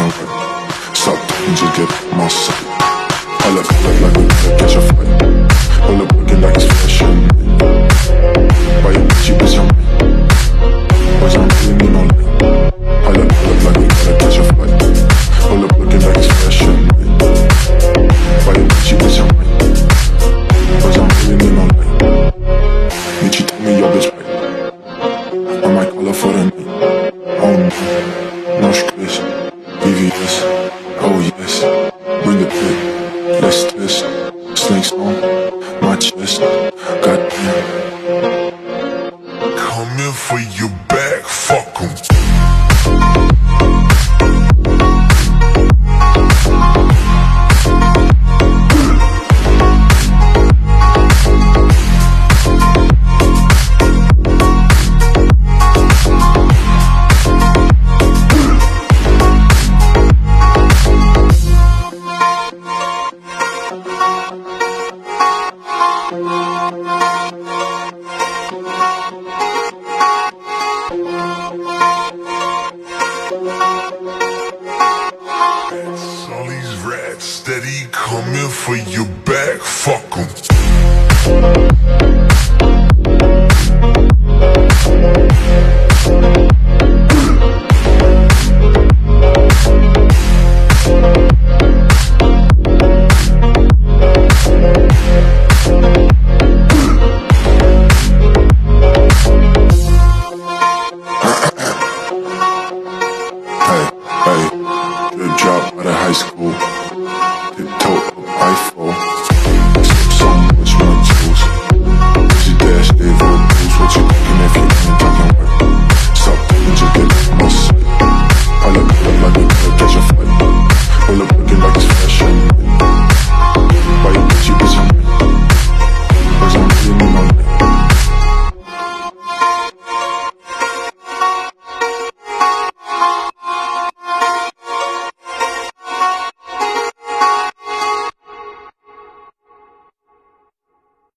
Stop talking to get my sight. I look at it like a nigga catch a fight. I look working like it's fashion. Buy your bitch, you bitch, I'm right. But I don't really need no light. I look at it like a nigga catch a fight. I look working like it's fashion. Buy your bitch, you bitch, I'm right. But I don't really need no light. Need you tell me your bitch right. I might call her for the night. Oh no, no stress. Yes. Oh yes, bring the pit, let's twist. Snakes on my chest, goddamn. Coming for your back, fuck 'em. All these rats steady coming for your back.